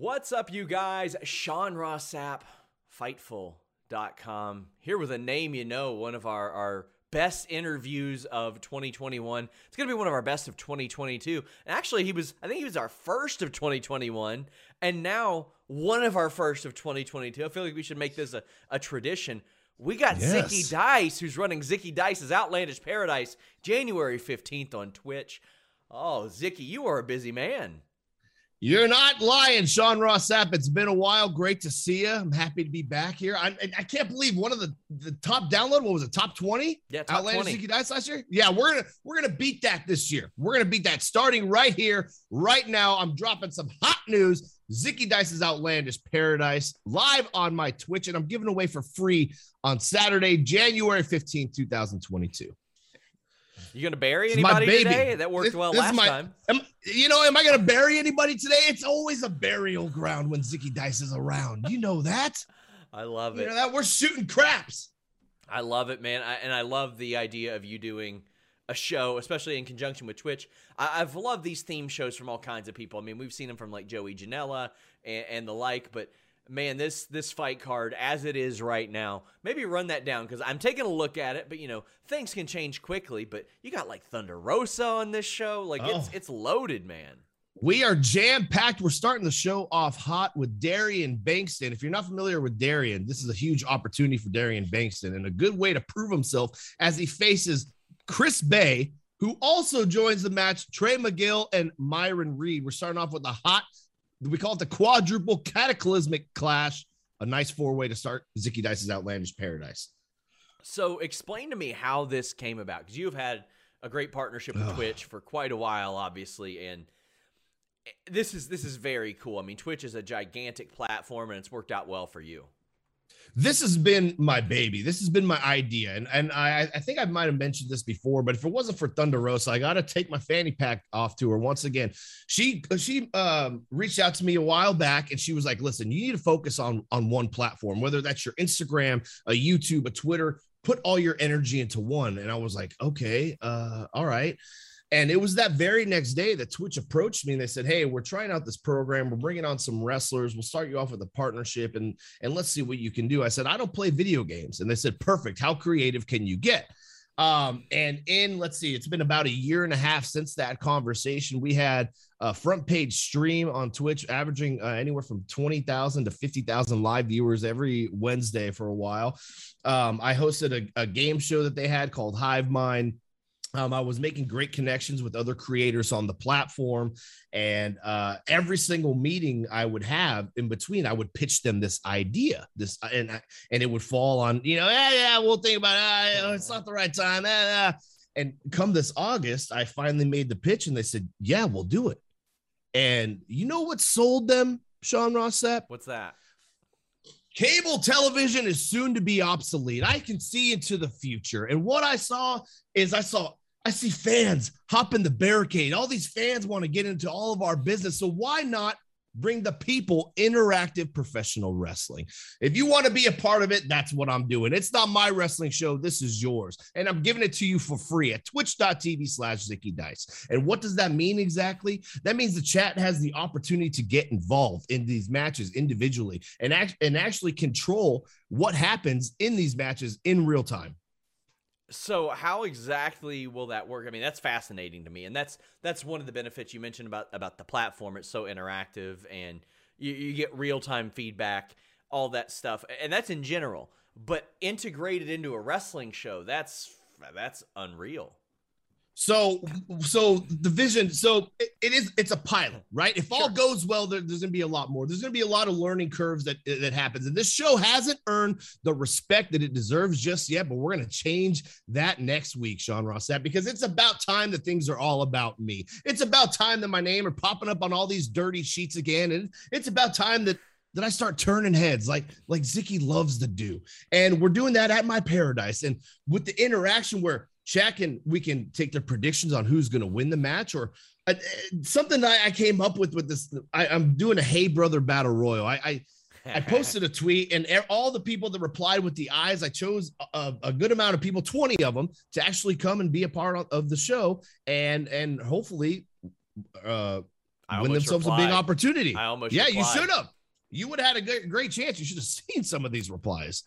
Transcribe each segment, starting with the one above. What's up, you guys? Sean Ross Sapp, Fightful.com, here with a name you know, one of our best interviews of 2021. It's going to be one of our best of 2022. And actually, I think he was our first of 2021, and now one of our first of 2022. I feel like we should make this a tradition. We got Zicky Dice, who's running Zicky Dice's Outlandish Paradise, January 15th on Twitch. Oh, Zicky, you are a busy man. You're not lying, Sean Ross Sapp. It's been a while. Great to see you. I'm happy to be back here. I can't believe one of the top download, what was it, top 20? Yeah, top 20. Zicky Dice last year? Yeah, we're gonna beat that this year. We're going to beat that starting right here, right now. I'm dropping some hot news. Zicky Dice's Outlandish Paradise live on my Twitch, and I'm giving away for free on Saturday, January 15, 2022. You gonna bury anybody today? That worked well last time. Am I gonna bury anybody today? It's always a burial ground when Zicky Dice is around. You know that. I love it. You know that we're shooting craps. I love it, man. I love the idea of you doing a show, especially in conjunction with Twitch. I've loved these theme shows from all kinds of people. I mean, we've seen them from like Joey Janela and the like, but man, this fight card as it is right now, maybe run that down because I'm taking a look at it, but things can change quickly. But you got like Thunder Rosa on this show. It's loaded, man. We are jam-packed. We're starting the show off hot with Darian Bankston. If you're not familiar with Darian, this is a huge opportunity for Darian Bankston and a good way to prove himself as he faces Chris Bay, who also joins the match, Trey McGill and Myron Reed. We're starting off with a hot, we call it the quadruple cataclysmic clash, a nice four-way to start Zicky Dice's Outlandish Paradise. So explain to me how this came about, because you've had a great partnership with Twitch for quite a while, obviously, and this is very cool. I mean, Twitch is a gigantic platform, and it's worked out well for you. This has been my baby. This has been my idea. And I think I might have mentioned this before, but if it wasn't for Thunder Rosa, I got to take my fanny pack off to her once again. She reached out to me a while back, and she was like, listen, you need to focus on one platform, whether that's your Instagram, a YouTube, a Twitter, put all your energy into one. And I was like, okay, all right. And it was that very next day that Twitch approached me and they said, hey, we're trying out this program. We're bringing on some wrestlers. We'll start you off with a partnership and let's see what you can do. I said, I don't play video games. And they said, perfect. How creative can you get? It's been about a year and a half since that conversation. We had a front page stream on Twitch averaging anywhere from 20,000 to 50,000 live viewers every Wednesday for a while. I hosted a game show that they had called Hive Mind. I was making great connections with other creators on the platform, and every single meeting I would have in between, I would pitch them this idea, and it would fall on, we'll think about it. It's not the right time. And come this August, I finally made the pitch, and they said, yeah, we'll do it. And you know what sold them, Sean Ross Sapp? What's that? Cable television is soon to be obsolete. I can see into the future. And what I saw is I see fans hop in the barricade. All these fans want to get into all of our business. So why not Bring the people interactive professional wrestling. If you want to be a part of it, that's what I'm doing. It's not my wrestling show. This is yours. And I'm giving it to you for free at twitch.tv/Zicky Dice. And what does that mean exactly? That means the chat has the opportunity to get involved in these matches individually and actually control what happens in these matches in real time. So how exactly will that work? I mean, that's fascinating to me. And that's one of the benefits you mentioned about the platform. It's so interactive and you get real-time feedback, all that stuff. And that's in general. But integrated into a wrestling show, that's unreal. So the vision, it's a pilot, right? If all goes well, there's going to be a lot more. There's going to be a lot of learning curves that happens. And this show hasn't earned the respect that it deserves just yet, but we're going to change that next week, Sean Ross Sapp, because it's about time that things are all about me. It's about time that my name are popping up on all these dirty sheets again. And it's about time that I start turning heads like Zicky loves to do. And we're doing that at my paradise. And with the interaction where Shaq and we can take their predictions on who's going to win the match, or something I came up with this. I'm doing a Hey Brother Battle Royal. I posted a tweet, and all the people that replied with the eyes, I chose a good amount of people, 20 of them, to actually come and be a part of the show and hopefully win themselves a big opportunity. You should have. You would have had a great chance. You should have seen some of these replies.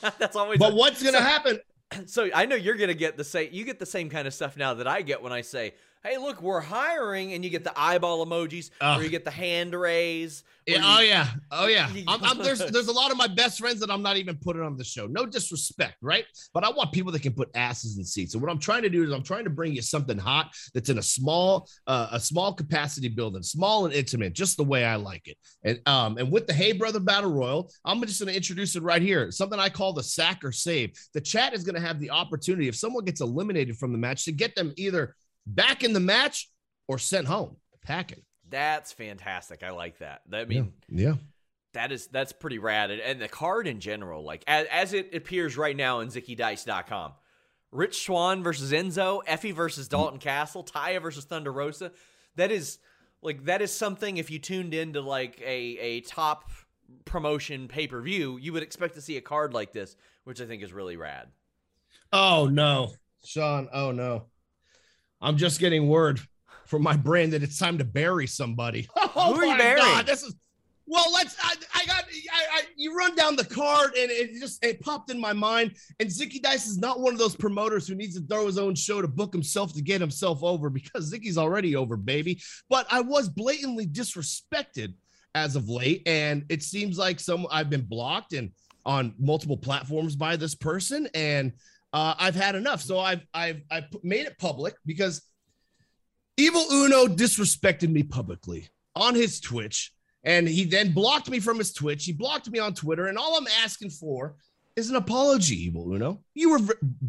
That's always. But what's going to happen? So I know you're going to get the same kind of stuff now that I get when I say, hey, look, we're hiring, and you get the eyeball emojis, or you get the hand raise. Oh, yeah. There's a lot of my best friends that I'm not even putting on the show. No disrespect, right? But I want people that can put asses in seats. And what I'm trying to do is I'm trying to bring you something hot that's in a small capacity building, small and intimate, just the way I like it. And with the Hey Brother Battle Royal, I'm just going to introduce it right here, something I call the sack or save. The chat is going to have the opportunity, if someone gets eliminated from the match, to get them either back in the match or sent home packing. That's fantastic. I like that. I mean, yeah. That's pretty rad. And the card in general, like as it appears right now in ZickyDice.com, Rich Swann versus Enzo, Effie versus Dalton Castle, Taya versus Thunder Rosa. That is something if you tuned into like a top promotion pay-per-view, you would expect to see a card like this, which I think is really rad. Oh no, Sean. Oh no. I'm just getting word from my brand that it's time to bury somebody. Oh, who are you burying? God, this is, well, let's, you run down the card and it popped in my mind. And Zicky Dice is not one of those promoters who needs to throw his own show to book himself to get himself over, because Zicky's already over, baby. But I was blatantly disrespected as of late. And it seems like I've been blocked and on multiple platforms by this person. And I've had enough. So I've made it public, because Evil Uno disrespected me publicly on his Twitch. And he then blocked me from his Twitch. He blocked me on Twitter. And all I'm asking for is an apology, Evil Uno. You were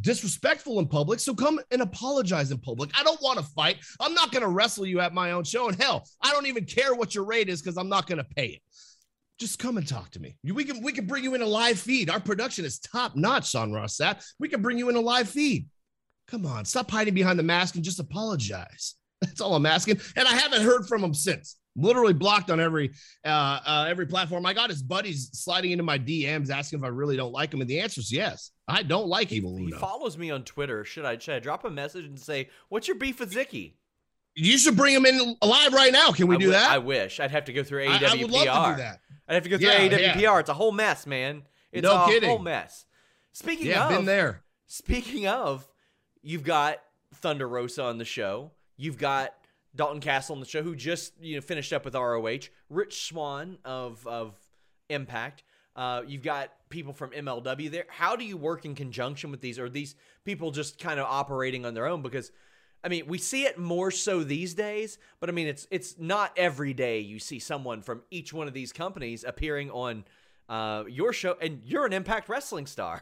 disrespectful in public, so come and apologize in public. I don't want to fight. I'm not going to wrestle you at my own show. And hell, I don't even care what your rate is, because I'm not going to pay it. Just come and talk to me. We can bring you in a live feed. Our production is top-notch, Sean Ross Sapp. We can bring you in a live feed. Come on, stop hiding behind the mask and just apologize. That's all I'm asking. And I haven't heard from him since. Literally blocked on every platform. I got his buddies sliding into my DMs asking if I really don't like him, and the answer is yes. I don't like Evil Uno. He follows me on Twitter. Should I drop a message and say, what's your beef with Zicky? You should bring him in live right now. Can we do that? I wish. I'd have to go through AEW PR. I would love to do that. I'd have to go through AEW PR. It's a whole mess, man. It's a whole mess. Speaking of, you've got Thunder Rosa on the show. You've got Dalton Castle on the show, who just finished up with ROH. Rich Swann of Impact. You've got people from MLW there. How do you work in conjunction with these? Are these people just kind of operating on their own? Because I mean, we see it more so these days, but I mean, it's not every day you see someone from each one of these companies appearing on your show, and you're an Impact Wrestling star.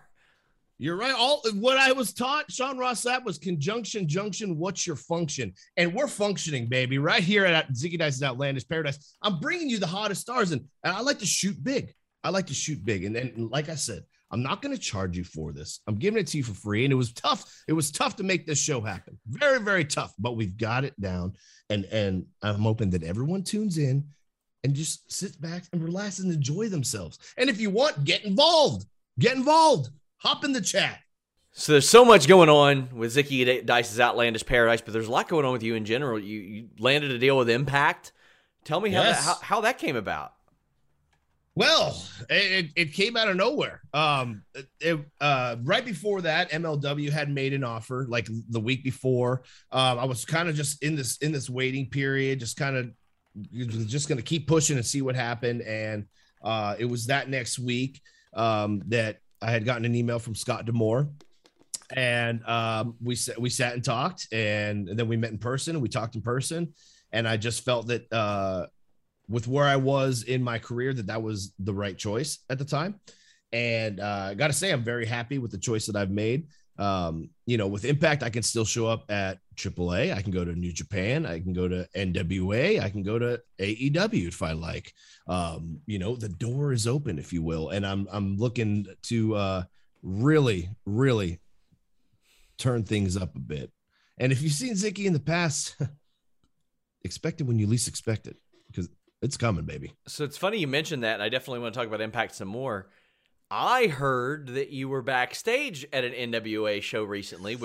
You're right. All what I was taught, Sean Ross Sapp, was conjunction, junction, what's your function? And we're functioning, baby, right here at Zicky Dice's Outlandish Paradise. I'm bringing you the hottest stars, and I like to shoot big. And then, like I said, I'm not going to charge you for this. I'm giving it to you for free. And it was tough. It was tough to make this show happen. Very, very tough. But we've got it down. And I'm hoping that everyone tunes in and just sit back and relax and enjoy themselves. And if you want, get involved. Get involved. Hop in the chat. So there's so much going on with Zicky Dice's Outlandish Paradise, but there's a lot going on with you in general. You landed a deal with Impact. Tell me how that came about. Well, it came out of nowhere. Right before that, MLW had made an offer like the week before. I was kind of just in this waiting period, just going to keep pushing and see what happened. And it was that next week that I had gotten an email from Scott Damore. And we sat and talked, and then we met in person and we talked in person. And I just felt that with where I was in my career, that was the right choice at the time. And I got to say, I'm very happy with the choice that I've made. With Impact, I can still show up at AAA. I can go to New Japan. I can go to NWA. I can go to AEW if I like. The door is open, if you will. And I'm looking to really, really turn things up a bit. And if you've seen Zicky in the past, expect it when you least expect it, because it's coming, baby. So it's funny you mentioned that. And I definitely want to talk about Impact some more. I heard that you were backstage at an NWA show recently,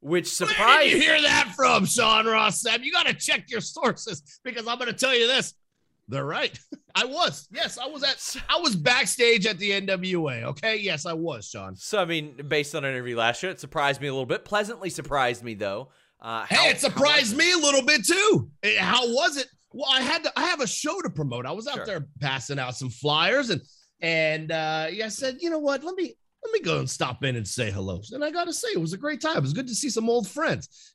which surprised. Where did you hear that from, Sean Ross Sapp? You got to check your sources, because I'm going to tell you this. They're right. I was backstage at the NWA. Okay. Yes, I was, Sean. So, I mean, based on an interview last year, it surprised me a little bit. Pleasantly surprised me, though. It surprised me a little bit too. How was it? Well, I have a show to promote. I was out there passing out some flyers, and I said, you know what? Let me go and stop in and say hello. And I got to say, it was a great time. It was good to see some old friends,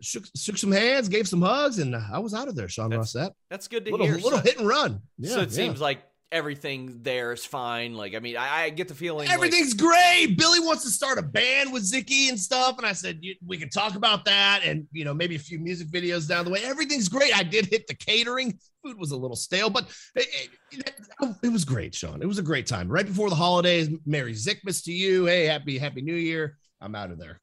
Shook some hands, gave some hugs, and I was out of there, Sean Ross Sapp. That's good to hear. Little hit and run. Yeah, so it seems like everything there is fine. Like, I mean, I get the feeling everything's great. Billy wants to start a band with Zicky and stuff, and I said we can talk about that, and maybe a few music videos down the way. Everything's great. I did hit the catering. Food was a little stale, but it was great, Sean. It was a great time. Right before the holidays, Merry Zickmas to you. Hey, happy New Year. I'm out of there.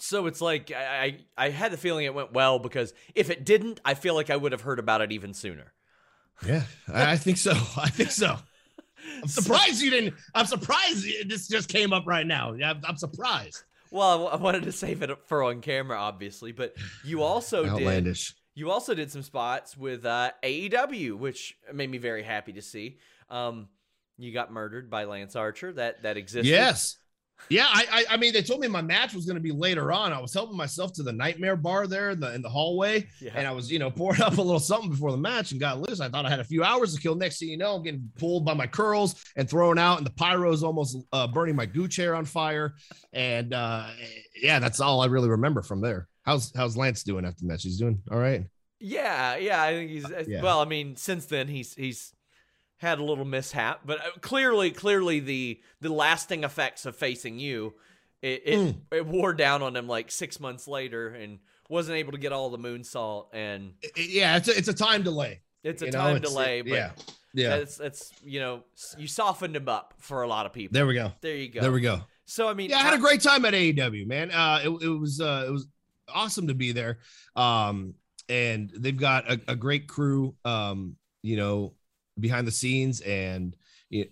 So it's like I had the feeling it went well, because if it didn't, I feel like I would have heard about it even sooner. Yeah, I think so. I'm surprised you didn't. I'm surprised this just came up right now. I'm surprised. Well, I wanted to save it for on camera, obviously, but you also outlandish. You also did some spots with AEW, which made me very happy to see. You got murdered by Lance Archer. That existed. Yes. Yeah, I mean, they told me my match was going to be later on. I was helping myself to the nightmare bar there in the hallway, and I was, pouring up a little something before the match and got loose. I thought I had a few hours to kill. Next thing you know, I'm getting pulled by my curls and thrown out, and the pyro's almost burning my Gucci hair on fire. And, that's all I really remember from there. How's Lance doing after the match? He's doing all right? Yeah, I think he's – well, I mean, since then he's – had a little mishap, but clearly the lasting effects of facing you, it wore down on him like 6 months later, and wasn't able to get all the moonsault. And it's a time delay. It's a time delay. But It's you softened him up for a lot of people. There we go. So I mean, I had a great time at AEW, man. It was awesome to be there. And they've got a great crew. Behind the scenes, and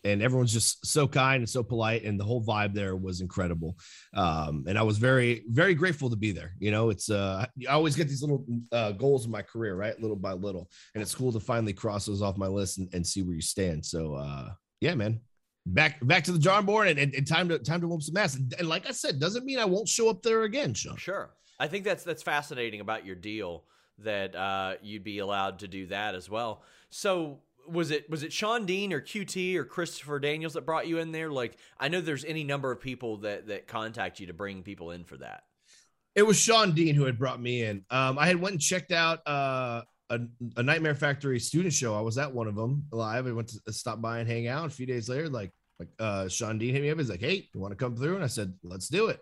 and everyone's just so kind and so polite, and the whole vibe there was incredible. And I was very, very grateful to be there. You know, it's I always get these little goals in my career, right? Little by little. And it's cool to finally cross those off my list and see where you stand. So yeah, man, back to the drawing board and time to whoop some ass. And like I said, doesn't mean I won't show up there again, Sean. Sure. I think that's fascinating about your deal that you'd be allowed to do that as well. So was it Sean Dean or QT or Christopher Daniels that brought you in there? Like, I know there's any number of people that contact you to bring people in for that. It was Sean Dean who had brought me in. I had went and checked out a Nightmare Factory student show. I was at one of them live. I went to stop by and hang out. A few days later, like Sean Dean hit me up. He's like, "Hey, you want to come through?" And I said, "Let's do it."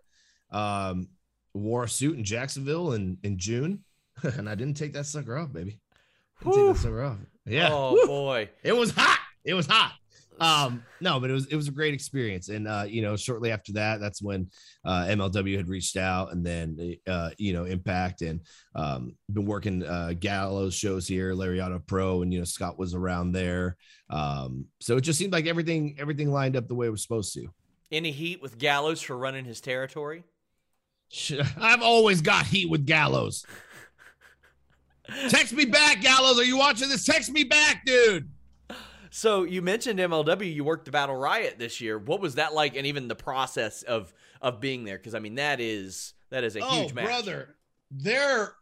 Wore a suit in Jacksonville in June, and I didn't take that sucker off, baby. Didn't take that sucker off. Yeah. Oh, woo. Boy, it was hot. It was hot. No, but it was a great experience. And you know, shortly after that, that's when MLW had reached out, and then you know, Impact, and been working Gallows shows here, Lariato Pro, and you know, Scott was around there. So it just seemed like everything lined up the way it was supposed to. Any heat with Gallows for running his territory? I've always got heat with Gallows. Text me back, Gallows. Are you watching this? Text me back, dude. So you mentioned MLW. You worked the Battle Riot this year. What was that like? And even the process of being there, because I mean, that is a huge match. Brother, their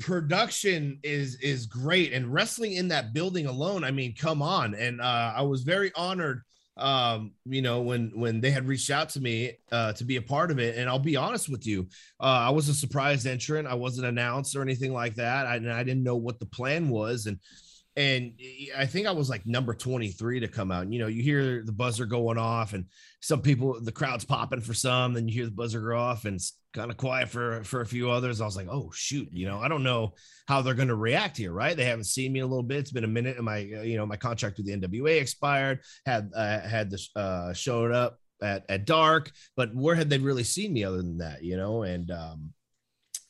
production is great, and wrestling in that building alone. I mean, come on. And I was very honored. You know, when they had reached out to me to be a part of it. And I'll be honest with you, I was a surprise entrant. I wasn't announced or anything like that. I didn't know what the plan was. And I think I was like number 23 to come out. And, you know, you hear the buzzer going off, and some people, the crowd's popping for some, then you hear the buzzer go off, and it's kind of quiet for a few others. I was like, oh shoot, you know, I don't know how they're going to react here. Right. They haven't seen me in a little bit. It's been a minute, and my, you know, my contract with the NWA expired, had this, showed up at dark, but where had they really seen me other than that, you know? And,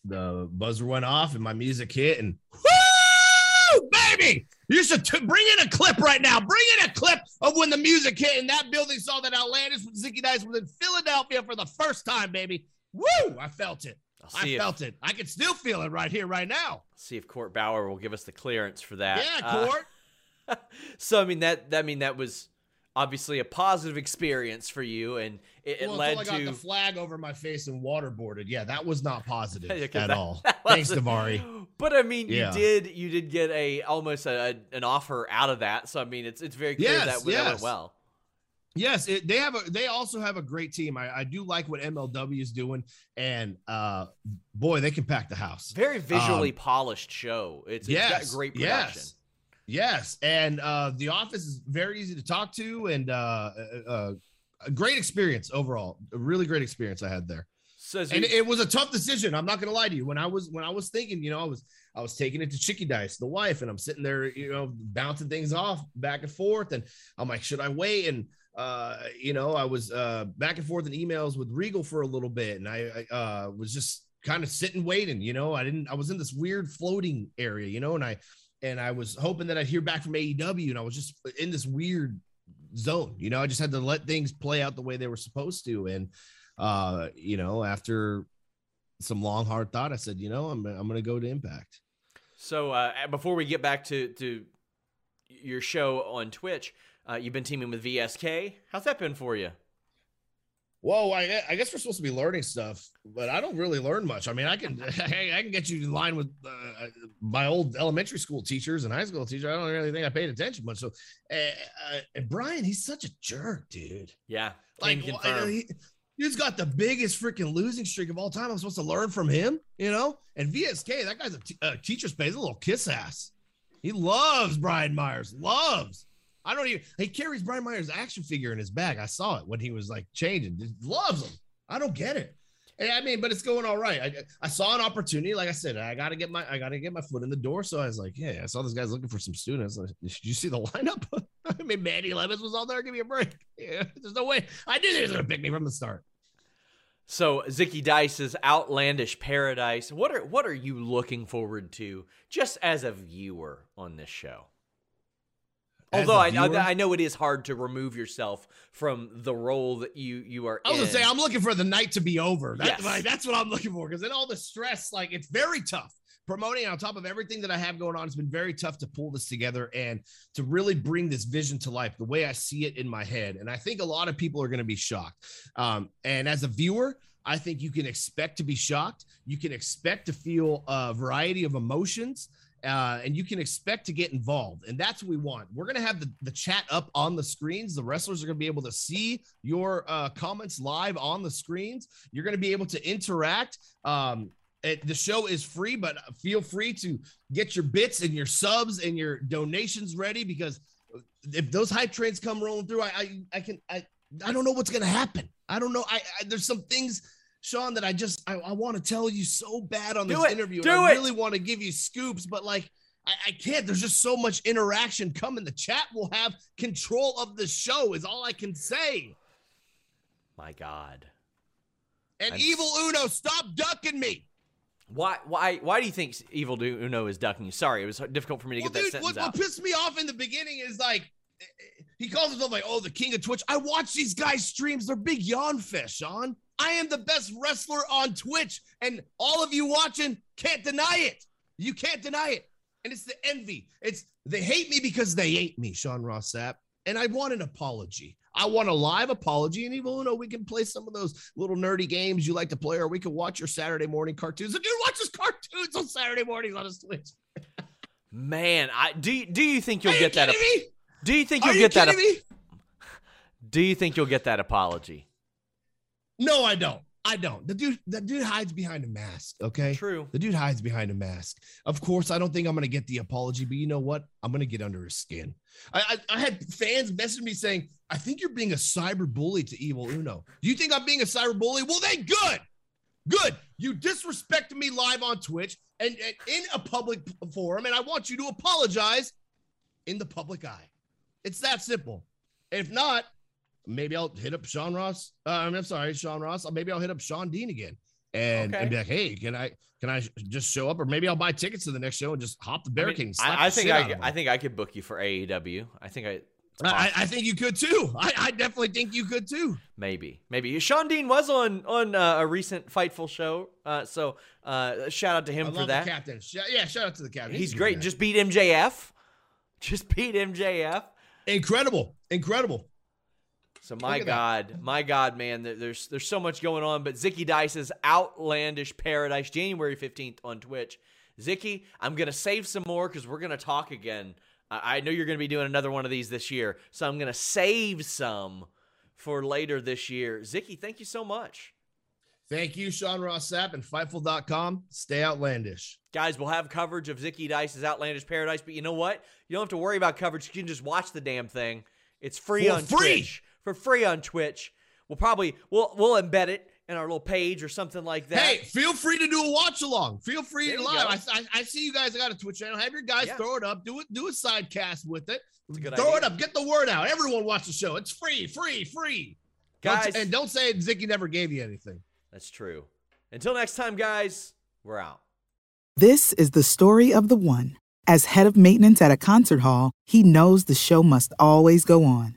the buzzer went off and my music hit, and woo, baby, you should bring in a clip right now. Bring in a clip of when the music hit and that building saw that Outlandish with Zicky Dice was in Philadelphia for the first time, baby. Woo! I felt it. I felt it. I can still feel it right here, right now. See if Court Bauer will give us the clearance for that. Yeah, Court. So I mean that was obviously a positive experience for you, and it led to. I got the flag over my face and waterboarded. Yeah, that was not positive at all. Thanks, Davari. But I mean, yeah. You did get almost an offer out of that. So I mean, it's very clear that went well. Yes, they also have a great team. I do like what MLW is doing, and boy, they can pack the house. Very visually polished show. It's got great production. Yes, and the office is very easy to talk to, and a great experience overall. A really great experience I had there. And it was a tough decision. I'm not gonna lie to you. When I was thinking, you know, I was taking it to Zicky Dice, the wife, and I'm sitting there, you know, bouncing things off back and forth, and I'm like, should I wait? And you know, I was back and forth in emails with Regal for a little bit, and I was just kind of sitting waiting, you know. I was in this weird floating area, you know, and I was hoping that I'd hear back from AEW, and I was just in this weird zone, you know. I just had to let things play out the way they were supposed to. And you know, after some long hard thought, I said, you know, I'm gonna go to Impact. So before we get back to your show on Twitch, you've been teaming with VSK. How's that been for you? Whoa, I guess we're supposed to be learning stuff, but I don't really learn much. I mean, I can get you in line with my old elementary school teachers and high school teacher. I don't really think I paid attention much. So, and Brian, he's such a jerk, dude. Yeah, like he's got the biggest freaking losing streak of all time. I'm supposed to learn from him, you know? And VSK, that guy's a teacher's pet. He's a little kiss ass. He loves Brian Myers. Loves. I don't even, he carries Brian Myers' action figure in his bag. I saw it when he was like changing. He loves him. I don't get it. And I mean, but it's going all right. I saw an opportunity. Like I said, I got to get my foot in the door. So I was like, yeah, I saw this guy's looking for some students. Like, did you see the lineup? I mean, Mandy Levis was all there. Give me a break. Yeah, there's no way. I knew they were going to pick me from the start. So Zicky Dice's Outlandish Paradise. What are you looking forward to just as a viewer on this show? Although I know it is hard to remove yourself from the role that you are in. I was going to say, I'm looking for the night to be over. That's what I'm looking for, because then all the stress, like, it's very tough. Promoting on top of everything that I have going on, it's been very tough to pull this together and to really bring this vision to life the way I see it in my head. And I think a lot of people are going to be shocked. And as a viewer, I think you can expect to be shocked. You can expect to feel a variety of emotions. And you can expect to get involved. And that's what we want. We're going to have the chat up on the screens. The wrestlers are going to be able to see your comments live on the screens. You're going to be able to interact. The show is free, but feel free to get your bits and your subs and your donations ready, because if those hype trains come rolling through, I don't know what's going to happen. I don't know. There's some things, Sean, that I want to tell you so bad on this interview. I really want to give you scoops, but like I can't. There's just so much interaction coming. The chat will have control of the show is all I can say. My God. And Evil Uno, stop ducking me. Why do you think Evil Uno is ducking you? Sorry, it was difficult for me to get that sentence out. What pissed me off in the beginning is like, he calls himself like, oh, the king of Twitch. I watch these guys' streams. They're big yawn fish, Sean. I am the best wrestler on Twitch, and all of you watching can't deny it. You can't deny it. And it's the envy. It's they hate me because they hate me, Sean Ross Sapp. And I want an apology. I want a live apology. And Evil Uno, we can play some of those little nerdy games you like to play, or we can watch your Saturday morning cartoons. The dude watches cartoons on Saturday mornings on his Twitch. Man, do you think you'll get that? Do you think you'll get that? Do you think you'll get that apology? No, I don't. I don't. The dude hides behind a mask, okay? True. The dude hides behind a mask. Of course, I don't think I'm going to get the apology, but you know what? I'm going to get under his skin. I had fans message me saying, I think you're being a cyber bully to Evil Uno. Do you think I'm being a cyber bully? Well, then good. Good. You disrespected me live on Twitch and in a public forum, and I want you to apologize in the public eye. It's that simple. If not, maybe I'll hit up Sean Ross. I'm sorry, Sean Ross. Maybe I'll hit up Sean Dean again and be like, hey, can I just show up? Or maybe I'll buy tickets to the next show and just hop the barricade. I think I could book you for AEW. I think you could too. I definitely think you could too. Maybe Sean Dean was on a recent Fightful show. So shout out to him for that. Captain. Yeah. Shout out to the captain. He's great. Just beat MJF. Incredible. So my God, man, there's so much going on. But Zicky Dice's Outlandish Paradise, January 15th on Twitch. Zicky, I'm going to save some more because we're going to talk again. I know you're going to be doing another one of these this year, so I'm going to save some for later this year. Zicky, thank you so much. Thank you, Sean Ross Sapp and Fightful.com. Stay outlandish. Guys, we'll have coverage of Zicky Dice's Outlandish Paradise, but you know what? You don't have to worry about coverage. You can just watch the damn thing. It's free on Twitch. For free on Twitch. We'll embed it in our little page or something like that. Hey, feel free to do a watch along. Feel free to live. I see you guys got a Twitch channel. Have your guys throw it up. Do a sidecast with it. Throw it up. Get the word out. Everyone watch the show. It's free. Guys, and don't say Zicky never gave you anything. That's true. Until next time, guys, we're out. This is the story of the one. As head of maintenance at a concert hall, he knows the show must always go on.